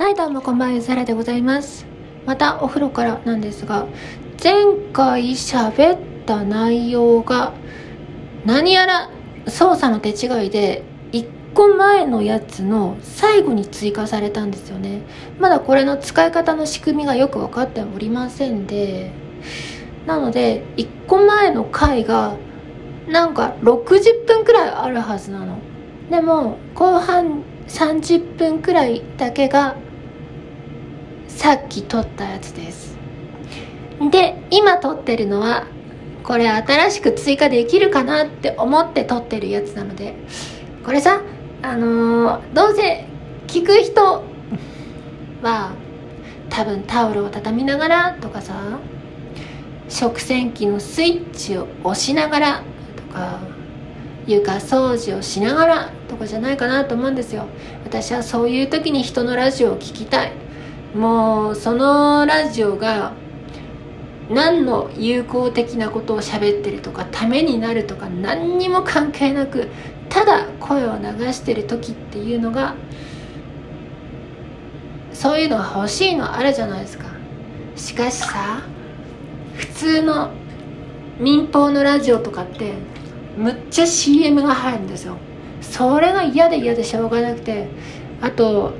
はい、どうもこんばんは、サラでございます。またお風呂からなんですが、前回喋った内容が何やら操作の手違いで1個前のやつの最後に追加されたんですよね。まだこれの使い方の仕組みがよく分かっておりませんで、なので1個前の回がなんか60分くらいあるはずなの。でも後半30分くらいだけがさっき撮ったやつです。で、今撮ってるのはこれ新しく追加できるかなって思って撮ってるやつなので、これさ、どうせ聞く人は多分タオルを畳みながらとかさ、食洗機のスイッチを押しながらとか、床掃除をしながらとかじゃないかなと思うんですよ。私はそういう時に人のラジオを聞きたい。もうそのラジオが何の有効的なことを喋ってるとかためになるとか何にも関係なく、ただ声を流してる時っていうのが、そういうのが欲しいのあるじゃないですか。しかしさ、普通の民放のラジオとかってむっちゃ CM が入るんですよ。それが嫌で嫌でしょうがなくて、あと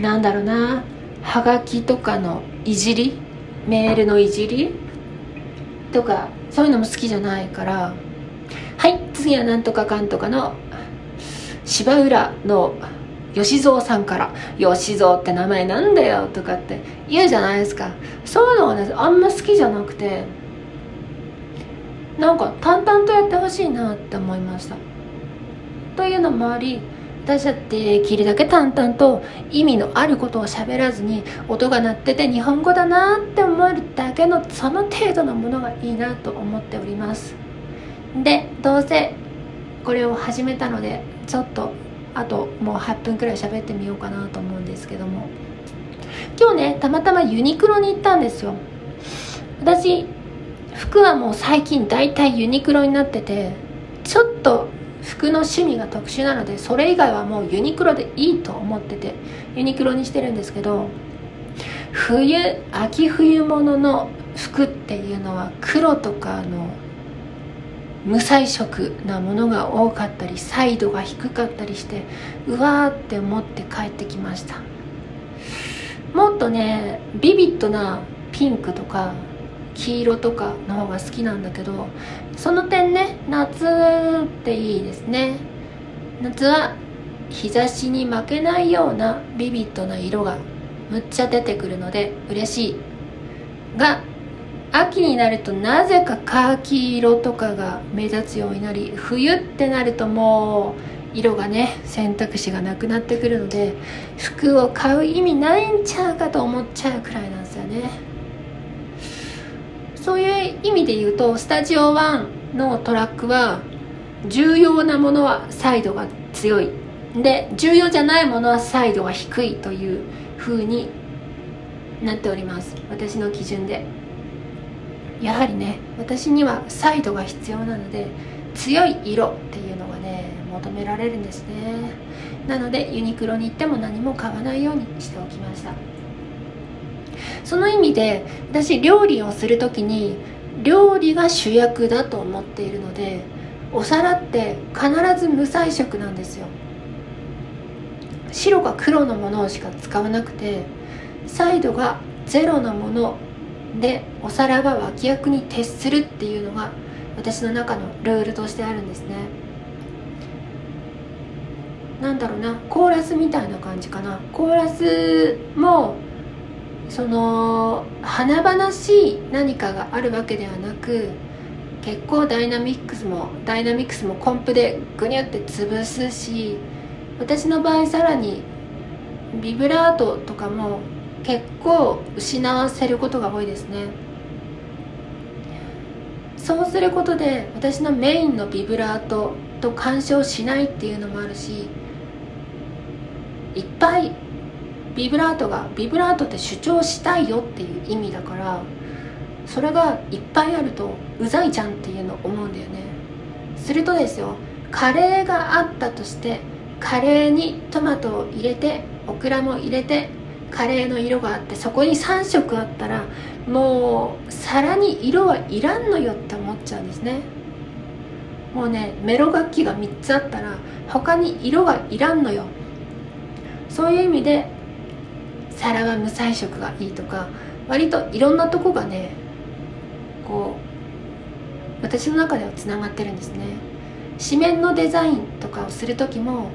なんだろうな、はがきとかのいじり、メールのいじりとか、そういうのも好きじゃないから、はい、次はなんとかかんとかの芝浦の吉蔵さんから、吉蔵って名前なんだよとかって言うじゃないですか。そういうのはね、あんま好きじゃなくて、なんか淡々とやってほしいなって思いました。というのもあり、私だってできるだけ淡々と意味のあることを喋らずに、音が鳴ってて日本語だなって思えるだけのその程度のものがいいなと思っております。で、どうせこれを始めたので、ちょっとあともう8分くらい喋ってみようかなと思うんですけども、今日ね、たまたまユニクロに行ったんですよ。私、服はもう最近大体ユニクロになってて、ちょっと服の趣味が特殊なので、それ以外はもうユニクロでいいと思っててユニクロにしてるんですけど、秋冬物の服っていうのは黒とかの無彩色なものが多かったり、彩度が低かったりして、うわーって思って帰ってきました。もっとね、ビビッドなピンクとか黄色とかの方が好きなんだけど、その点ね、夏っていいですね。夏は日差しに負けないようなビビッドな色がむっちゃ出てくるので嬉しいが、秋になるとなぜかカーキ色とかが目立つようになり、冬ってなるともう色がね、選択肢がなくなってくるので、服を買う意味ないんちゃうかと思っちゃうくらいなんですよね。そういう意味で言うと、スタジオ1のトラックは重要なものはサイドが強いで、重要じゃないものはサイドが低いという風になっております。私の基準でやはりね、私にはサイドが必要なので、強い色っていうのがね、求められるんですね。なのでユニクロに行っても何も買わないようにしておきました。その意味で、私料理をするときに料理が主役だと思っているので、お皿って必ず無彩色なんですよ。白か黒のものしか使わなくて、サイドがゼロのもので、お皿が脇役に徹するっていうのが私の中のルールとしてあるんですね。なんだろうな、コーラスみたいな感じかな。コーラスもその華々しい何かがあるわけではなく、結構ダイナミックスもコンプでグニュって潰すし、私の場合さらにビブラートとかも結構失わせることが多いですね。そうすることで、私のメインのビブラートと干渉しないっていうのもあるし、いっぱいビブラートって主張したいよっていう意味だから、それがいっぱいあるとうざいじゃんっていうの思うんだよね。するとですよ、カレーがあったとして、カレーにトマトを入れてオクラも入れてカレーの色があって、そこに3色あったらもう皿に色はいらんのよって思っちゃうんですね。もうね、メロ楽器が3つあったら他に色はいらんのよ。そういう意味で皿は無彩色がいいとか、割といろんなとこがね、こう私の中ではつながってるんですね。紙面のデザインとかをする時も、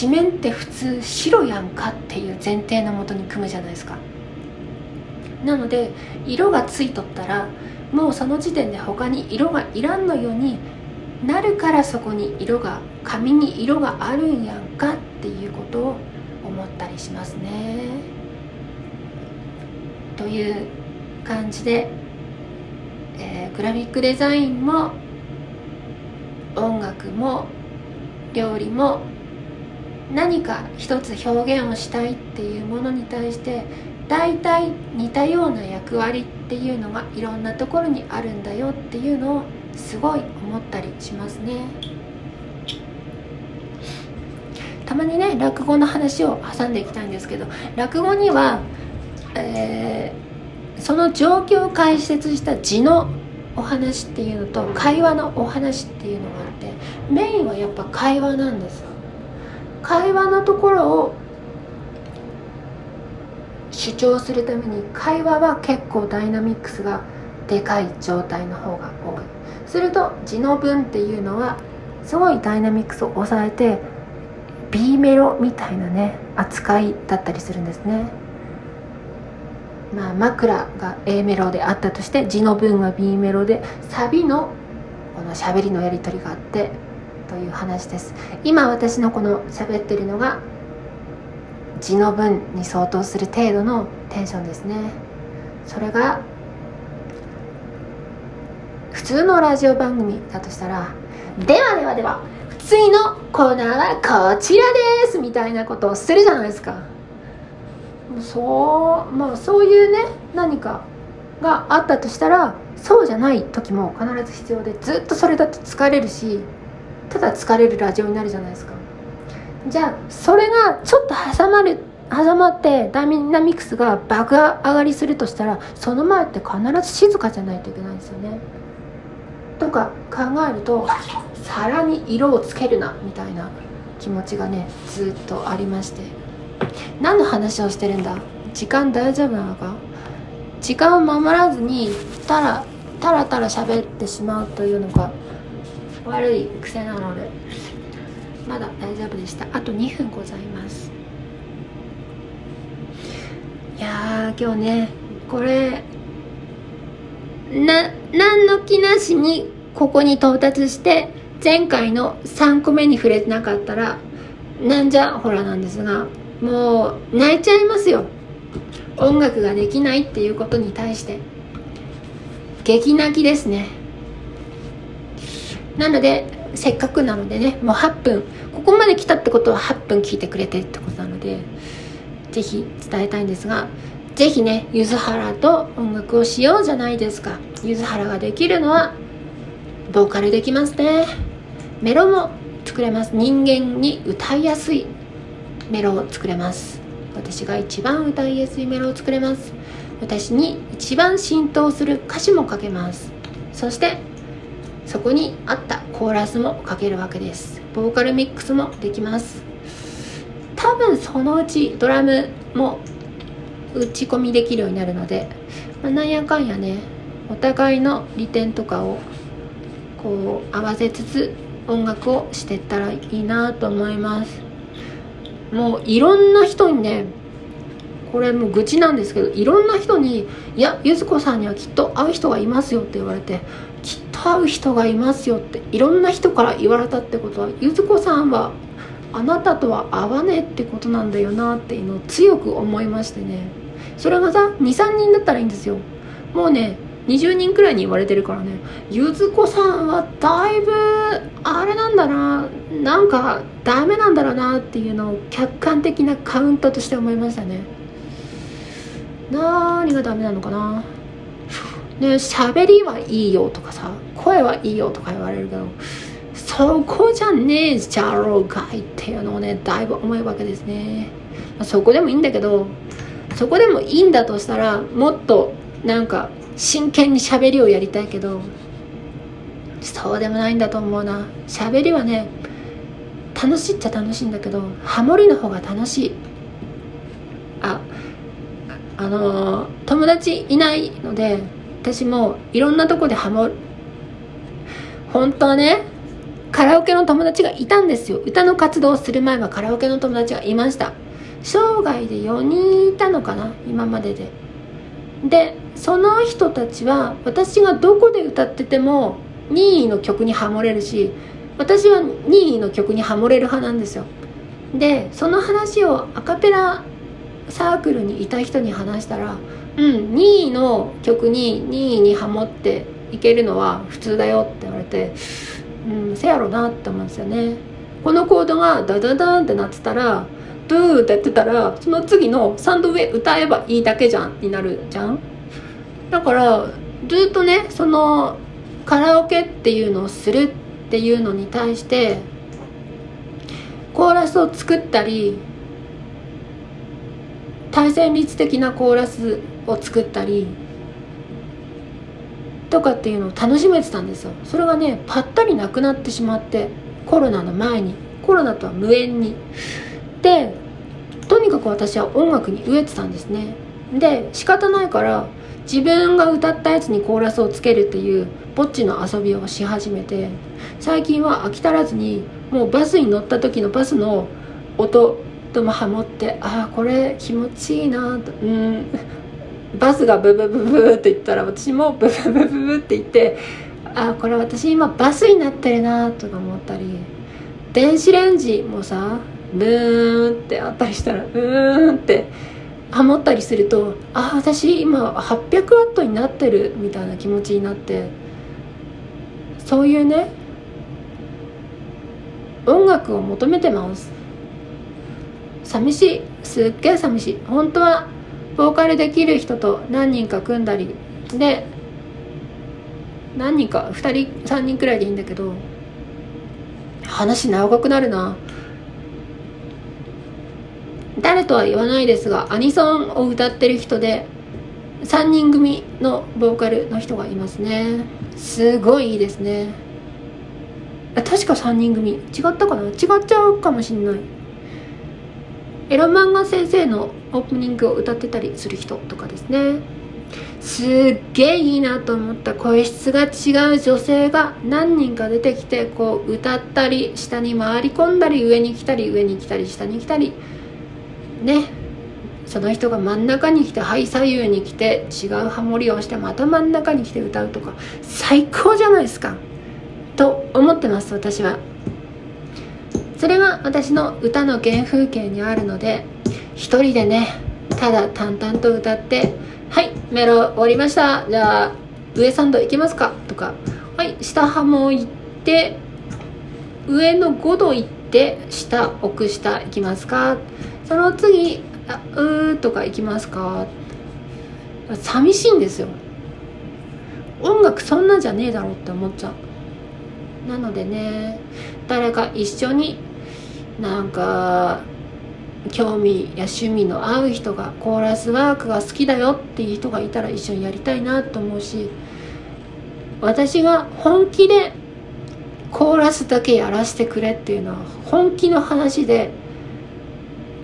紙面って普通白やんかっていう前提のもとに組むじゃないですか。なので色がついとったらもうその時点で他に色がいらんのようになるから、そこに色が、紙に色があるんやんかっていうことを思ったりしますね。という感じで、グラフィックデザインも音楽も料理も何か一つ表現をしたいっていうものに対して大体似たような役割っていうのがいろんなところにあるんだよっていうのをすごい思ったりしますね。たまにね、落語の話を挟んでいきたいんですけど、落語には、その状況を解説した字のお話っていうのと会話のお話っていうのがあって、メインはやっぱ会話なんですよ。会話のところを主張するために会話は結構ダイナミックスがでかい状態の方が多い。すると字の文っていうのはすごいダイナミックスを抑えて B メロみたいなね、扱いだったりするんですね。まあ枕が A メロであったとして、字の文が B メロで、サビのこの喋りのやり取りがあってという話です。今私のこの喋ってるのが字の文に相当する程度のテンションですね。それが普通のラジオ番組だとしたら、では次のコーナーはこちらですみたいなことをするじゃないですか。そういうね、何かがあったとしたら、そうじゃない時も必ず必要で、ずっとそれだと疲れるし、ただ疲れるラジオになるじゃないですか。じゃあそれがちょっと挟まってダイナミクスが爆上がりするとしたら、その前って必ず静かじゃないといけないんですよね。とか考えると、さらに色をつけるなみたいな気持ちがね、ずっとありまして、何の話をしてるんだ、時間大丈夫なのか、時間を守らずにたらたら喋ってしまうというのが悪い癖なので、まだ大丈夫でした。あと2分ございます。いやー、今日ね、これ何の気なしにここに到達して、前回の3個目に触れてなかったらなんじゃほらなんですが、もう泣いちゃいますよ。音楽ができないっていうことに対して激泣きですね。なのでせっかくなのでね、もう8分、ここまで来たってことは8分聞いてくれてってことなので、ぜひ伝えたいんですが、ぜひね、ゆずはらと音楽をしようじゃないですか。ゆずはらができるのはボーカルできますね。メロも作れます。人間に歌いやすいメロを作れます。私が一番歌いやすいメロを作れます。私に一番浸透する歌詞も書けます。そしてそこにあったコーラスも書けるわけです。ボーカルミックスもできます。多分そのうちドラムも打ち込みできるようになるので、なんやかんやね、お互いの利点とかをこう合わせつつ音楽をしていったらいいなと思います。もういろんな人にね、これもう愚痴なんですけど、いろんな人に、いや、ゆずこさんにはきっと会う人がいますよって言われて、きっと会う人がいますよっていろんな人から言われたってことは、ゆずこさんはあなたとは合わねえってことなんだよなっていうのを強く思いましてね。それがさ、 2,3 人だったらいいんですよ。もうね、20人くらいに言われてるからね、ゆずこさんはだいぶあれなんだな、なんかダメなんだろうなっていうのを客観的なカウントとして思いましたね。何がダメなのかなね。喋りはいいよとかさ、声はいいよとか言われるけど、そそこじゃねえじゃろうがいっていうのをね、だいぶ思うわけですね。そこでもいいんだけど、そこでもいいんだとしたら、もっとなんか真剣に喋りをやりたいけど、そうでもないんだと思うな。喋りはね、楽しいっちゃ楽しいんだけど、ハモリの方が楽しい。友達いないので、私もいろんなとこでハモる。本当はね、カラオケの友達がいたんですよ。歌の活動をする前はカラオケの友達がいました。生涯で4人いたのかな、今までで。で、その人たちは私がどこで歌ってても任意の曲にハモれるし、私は任意の曲にハモれる派なんですよ。で、その話をアカペラサークルにいた人に話したら、任意の曲に任意にハモっていけるのは普通だよって言われて、せやろなって思うんですよね。このコードがダダダンってなってたら、ドゥーってやってたら、その次の3度上歌えばいいだけじゃんになるじゃん。だからずっとね、そのカラオケっていうのをするっていうのに対してコーラスを作ったり、対旋律的なコーラスを作ったりとかっていうのを楽しめてたんですよ。それがね、ぱったりなくなってしまって、コロナの前に、コロナとは無縁に。で、とにかく私は音楽に飢えてたんですね。で、仕方ないから自分が歌ったやつにコーラスをつけるっていうぼっちの遊びをし始めて、最近は飽き足らずに、もうバスに乗った時のバスの音ともハモって、ああこれ気持ちいいなと、バスがブブブブって言ったら私もブブブブブって言って、ああこれ私今バスになってるなとか思ったり、電子レンジもさ、ブーンってあったりしたら、ブーンってハモったりすると、ああ私今800ワットになってるみたいな気持ちになって、そういうね、音楽を求めてます。寂しい、すっげえ寂しい。本当はボーカルできる人と何人か組んだりで、何人か2人3人くらいでいいんだけど、話長くなるな。誰とは言わないですが、アニソンを歌ってる人で3人組のボーカルの人がいますね。すごいいいですね。確か3人組、違ったかな、違っちゃうかもしんない。エロ漫画先生のオープニングを歌ってたりする人とかですね。すっげえいいなと思った。声質が違う女性が何人か出てきて、こう歌ったり、下に回り込んだり、上に来たり、上に来たり、下に来たりね、その人が真ん中に来て、はい左右に来て、違うハモリをして、また真ん中に来て歌うとか、最高じゃないですかと思ってます。私はそれは私の歌の原風景にあるので、一人でね、ただ淡々と歌って、はい、メロ終わりました、じゃあ上3度行きますかとか、はい、下ハモ行って上の5度行って下奥下行きますか、その次、とか行きますか。寂しいんですよ。音楽そんなんじゃねえだろって思っちゃう。なのでね、誰か一緒になんか興味や趣味の合う人が、コーラスワークが好きだよっていう人がいたら一緒にやりたいなと思うし、私が本気でコーラスだけやらせてくれっていうのは本気の話で、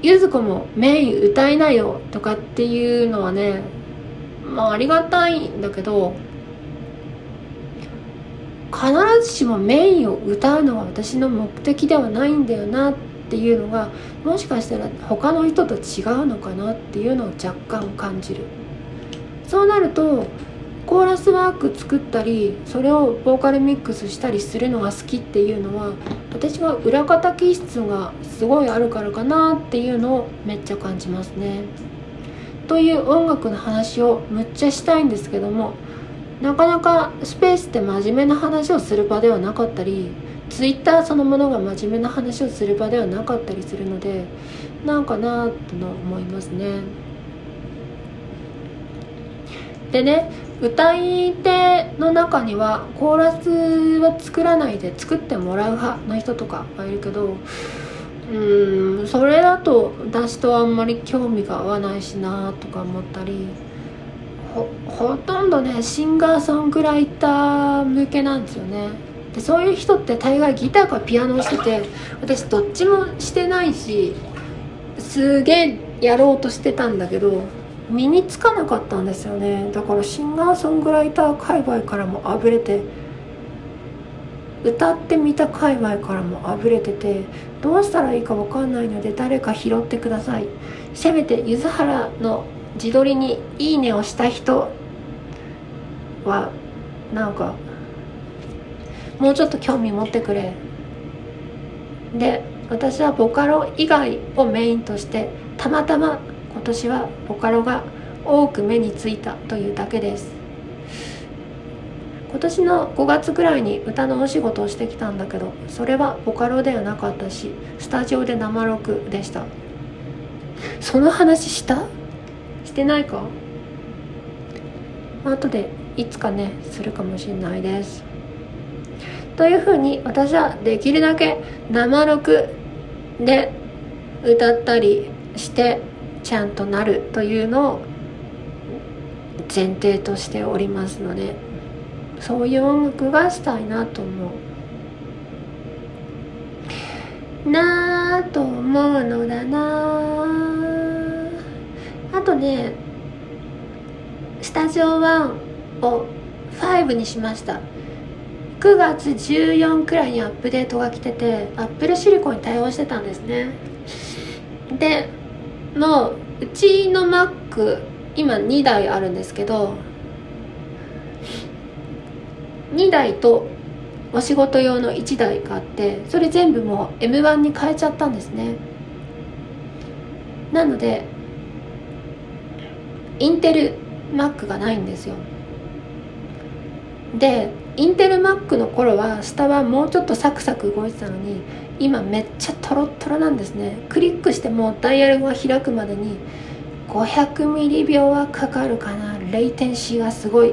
ゆず子もメイン歌えないよとかっていうのはね、まあありがたいんだけど、必ずしもメインを歌うのが私の目的ではないんだよなっていうのが、もしかしたら他の人と違うのかなっていうのを若干感じる。そうなるとコーラスワーク作ったり、それをボーカルミックスしたりするのが好きっていうのは、私は裏方気質がすごいあるからかなっていうのをめっちゃ感じますね。という音楽の話をむっちゃしたいんですけども、なかなかスペースって真面目な話をする場ではなかったり、ツイッターそのものが真面目な話をする場ではなかったりするので、なんかなーっての思いますね。でね、歌い手の中にはコーラスは作らないで作ってもらう派の人とかがいるけど、それだと私とあんまり興味が合わないしなとか思ったり、 ほとんどねシンガーソングライター向けなんですよね。でそういう人って大概ギターかピアノをしてて、私どっちもしてないし、すげえやろうとしてたんだけど身につかなかったんですよね。だからシンガーソングライター界隈からもあぶれて、歌ってみた界隈からもあぶれてて、どうしたらいいか分かんないので誰か拾ってください。せめて柚原の自撮りにいいねをした人はなんかもうちょっと興味持ってくれ。で私はボカロ以外をメインとして、たまたま今年はボカロが多く目についたというだけです。今年の5月ぐらいに歌のお仕事をしてきたんだけど、それはボカロではなかったし、スタジオで生録でした。その話した?してないか?後でいつかねするかもしれないです。というふうに私はできるだけ生録で歌ったりしてちゃんとなるというのを前提としておりますので、そういう音楽がしたいなと思うなぁと思うのだなぁ。あとね、スタジオ1を5にしました。9月14くらいにアップデートが来てて、Apple Silicon に対応してたんですね。でもううちの Mac 今2台あるんですけど、2台とお仕事用の1台があって、それ全部もう M1 に変えちゃったんですね。なのでインテル Mac がないんですよ。でインテル Mac の頃は下はもうちょっとサクサク動いてたのに、今めっちゃトロトロなんですね。クリックしてもダイヤルが開くまでに500ミリ秒はかかるかな。レイテンシーがすごい。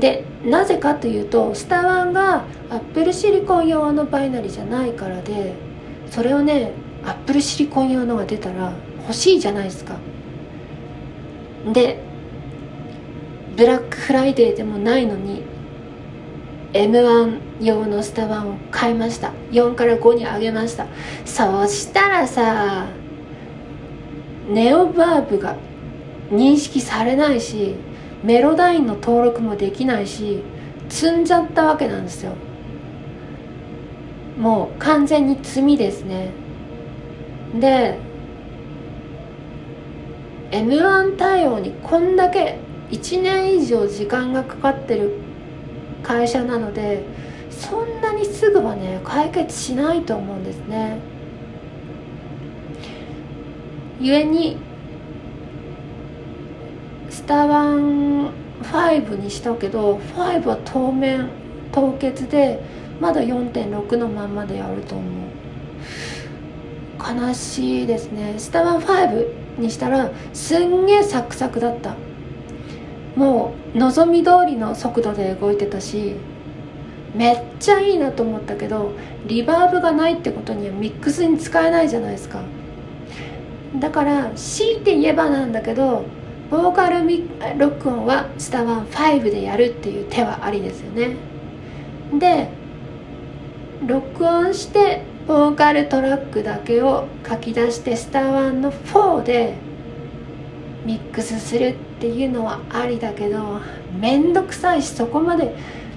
でなぜかというとスター1が Apple シリコン用のバイナリじゃないからで、それをね Apple シリコン用のが出たら欲しいじゃないですか。でブラックフライデーでもないのに M1 用のスタバンを買いました。4から5に上げました。そうしたらさ、ネオバーブが認識されないし、メロダインの登録もできないし、積んじゃったわけなんですよ。もう完全に罪ですね。で M1 対応にこんだけ1年以上時間がかかってる会社なので、そんなにすぐはね解決しないと思うんですね。故にスタバン5にしたけど、5は当面凍結でまだ 4.6 のまんまでやると思う。悲しいですね。スタバン5にしたらすんげえサクサクだった。もう望み通りの速度で動いてたし、めっちゃいいなと思ったけど、リバーブがないってことにはミックスに使えないじゃないですか。だから強いて言えばなんだけど、ボーカル録音はスタバン5でやるっていう手はありですよね。で録音してボーカルトラックだけを書き出してスタバンの4でミックスするっていうのはありだけど、めんどくさいし、そこまで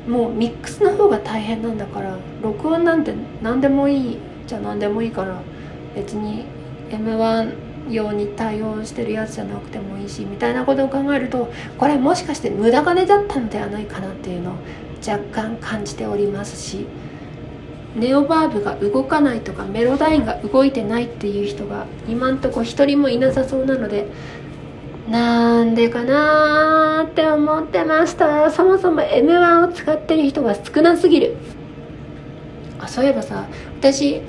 もうミックスの方が大変なんだから、録音なんて何でもいいじゃ何でもいいから、別に M1 用に対応してるやつじゃなくてもいいしみたいなことを考えると、これもしかして無駄金だったのではないかなっていうのを若干感じておりますし、ネオバーブが動かないとかメロダインが動いてないっていう人が今んとこ一人もいなさそうなので、なんでかなーって思ってました。そもそも M1 を使ってる人が少なすぎる。あ、そういえばさ、私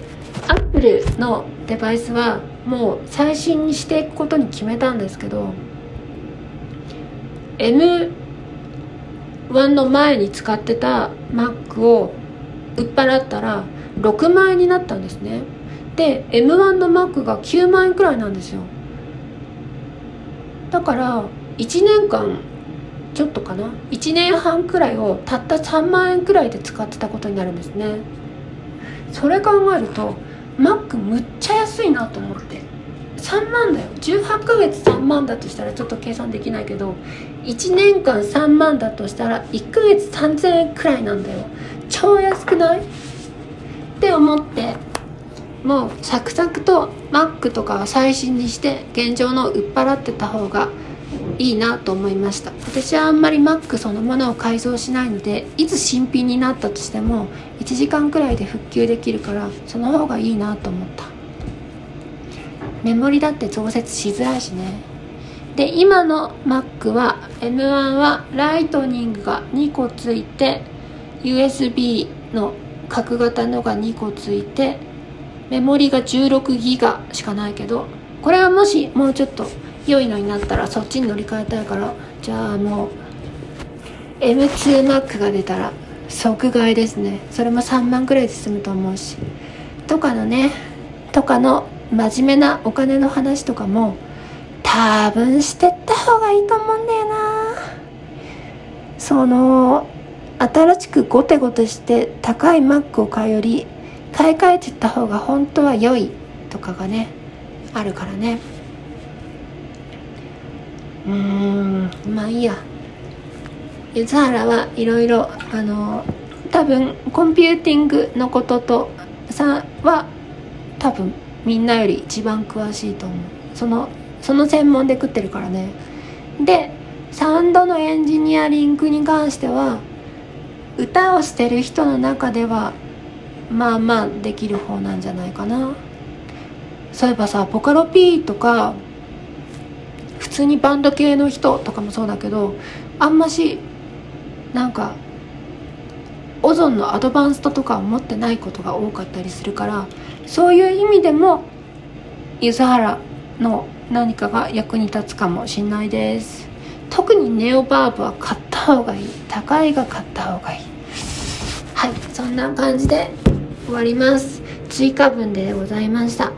Apple のデバイスはもう最新にしていくことに決めたんですけど、M1 の前に使ってた Mac を売っ払ったら6万円になったんですね。で M1 の Mac が9万円くらいなんですよ。だから1年間ちょっとかな、1年半くらいをたった3万円くらいで使ってたことになるんですね。それ考えると Mac むっちゃ安いなと思って、3万だよ。18ヶ月3万だとしたらちょっと計算できないけど、1年間3万だとしたら1ヶ月3000円くらいなんだよ。超安くない？って思って、もうサクサクと Mac とかは最新にして現状の売っ払ってた方がいいなと思いました。私はあんまり Mac そのものを改造しないので、いつ新品になったとしても1時間くらいで復旧できるから、その方がいいなと思った。メモリだって増設しづらいしね。で今の Mac は M1 はライトニングが2個ついて、 USB の角型のが2個ついて、メモリが16ギガしかないけど、これはもしもうちょっと良いのになったらそっちに乗り換えたいから、じゃあもう M2 Mac が出たら即買いですね。それも3万くらいで済むと思うし、とかの真面目なお金の話とかも多分してった方がいいと思うんだよな。その新しくゴテゴテして高い Mac を買うより買い替えてった方が本当は良いとかがね、あるからね。まあいいや。柚原はいろいろ多分コンピューティングのこととさは多分みんなより一番詳しいと思う。その専門で食ってるからね。でサウンドのエンジニアリングに関しては歌をしてる人の中ではまあまあできる方なんじゃないかな。そういえばさ、ボカロ P とか普通にバンド系の人とかもそうだけど、あんましなんかオゾンのアドバンストとかを持ってないことが多かったりするから、そういう意味でも柚原の何かが役に立つかもしれないです。特にネオバーブは買った方がいい。高いが買った方がいい。はい、そんな感じで終わります。追加分でございました。